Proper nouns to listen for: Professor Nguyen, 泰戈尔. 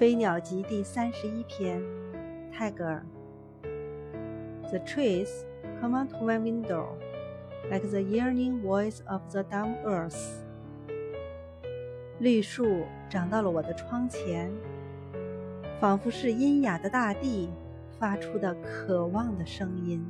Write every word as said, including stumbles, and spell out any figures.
飞鸟集》第三十一篇，泰戈尔。The trees come out of my window like the yearning voice of the dumb earth. 绿树长到了我的窗前，仿佛是阴哑的大地发出的渴望的声音。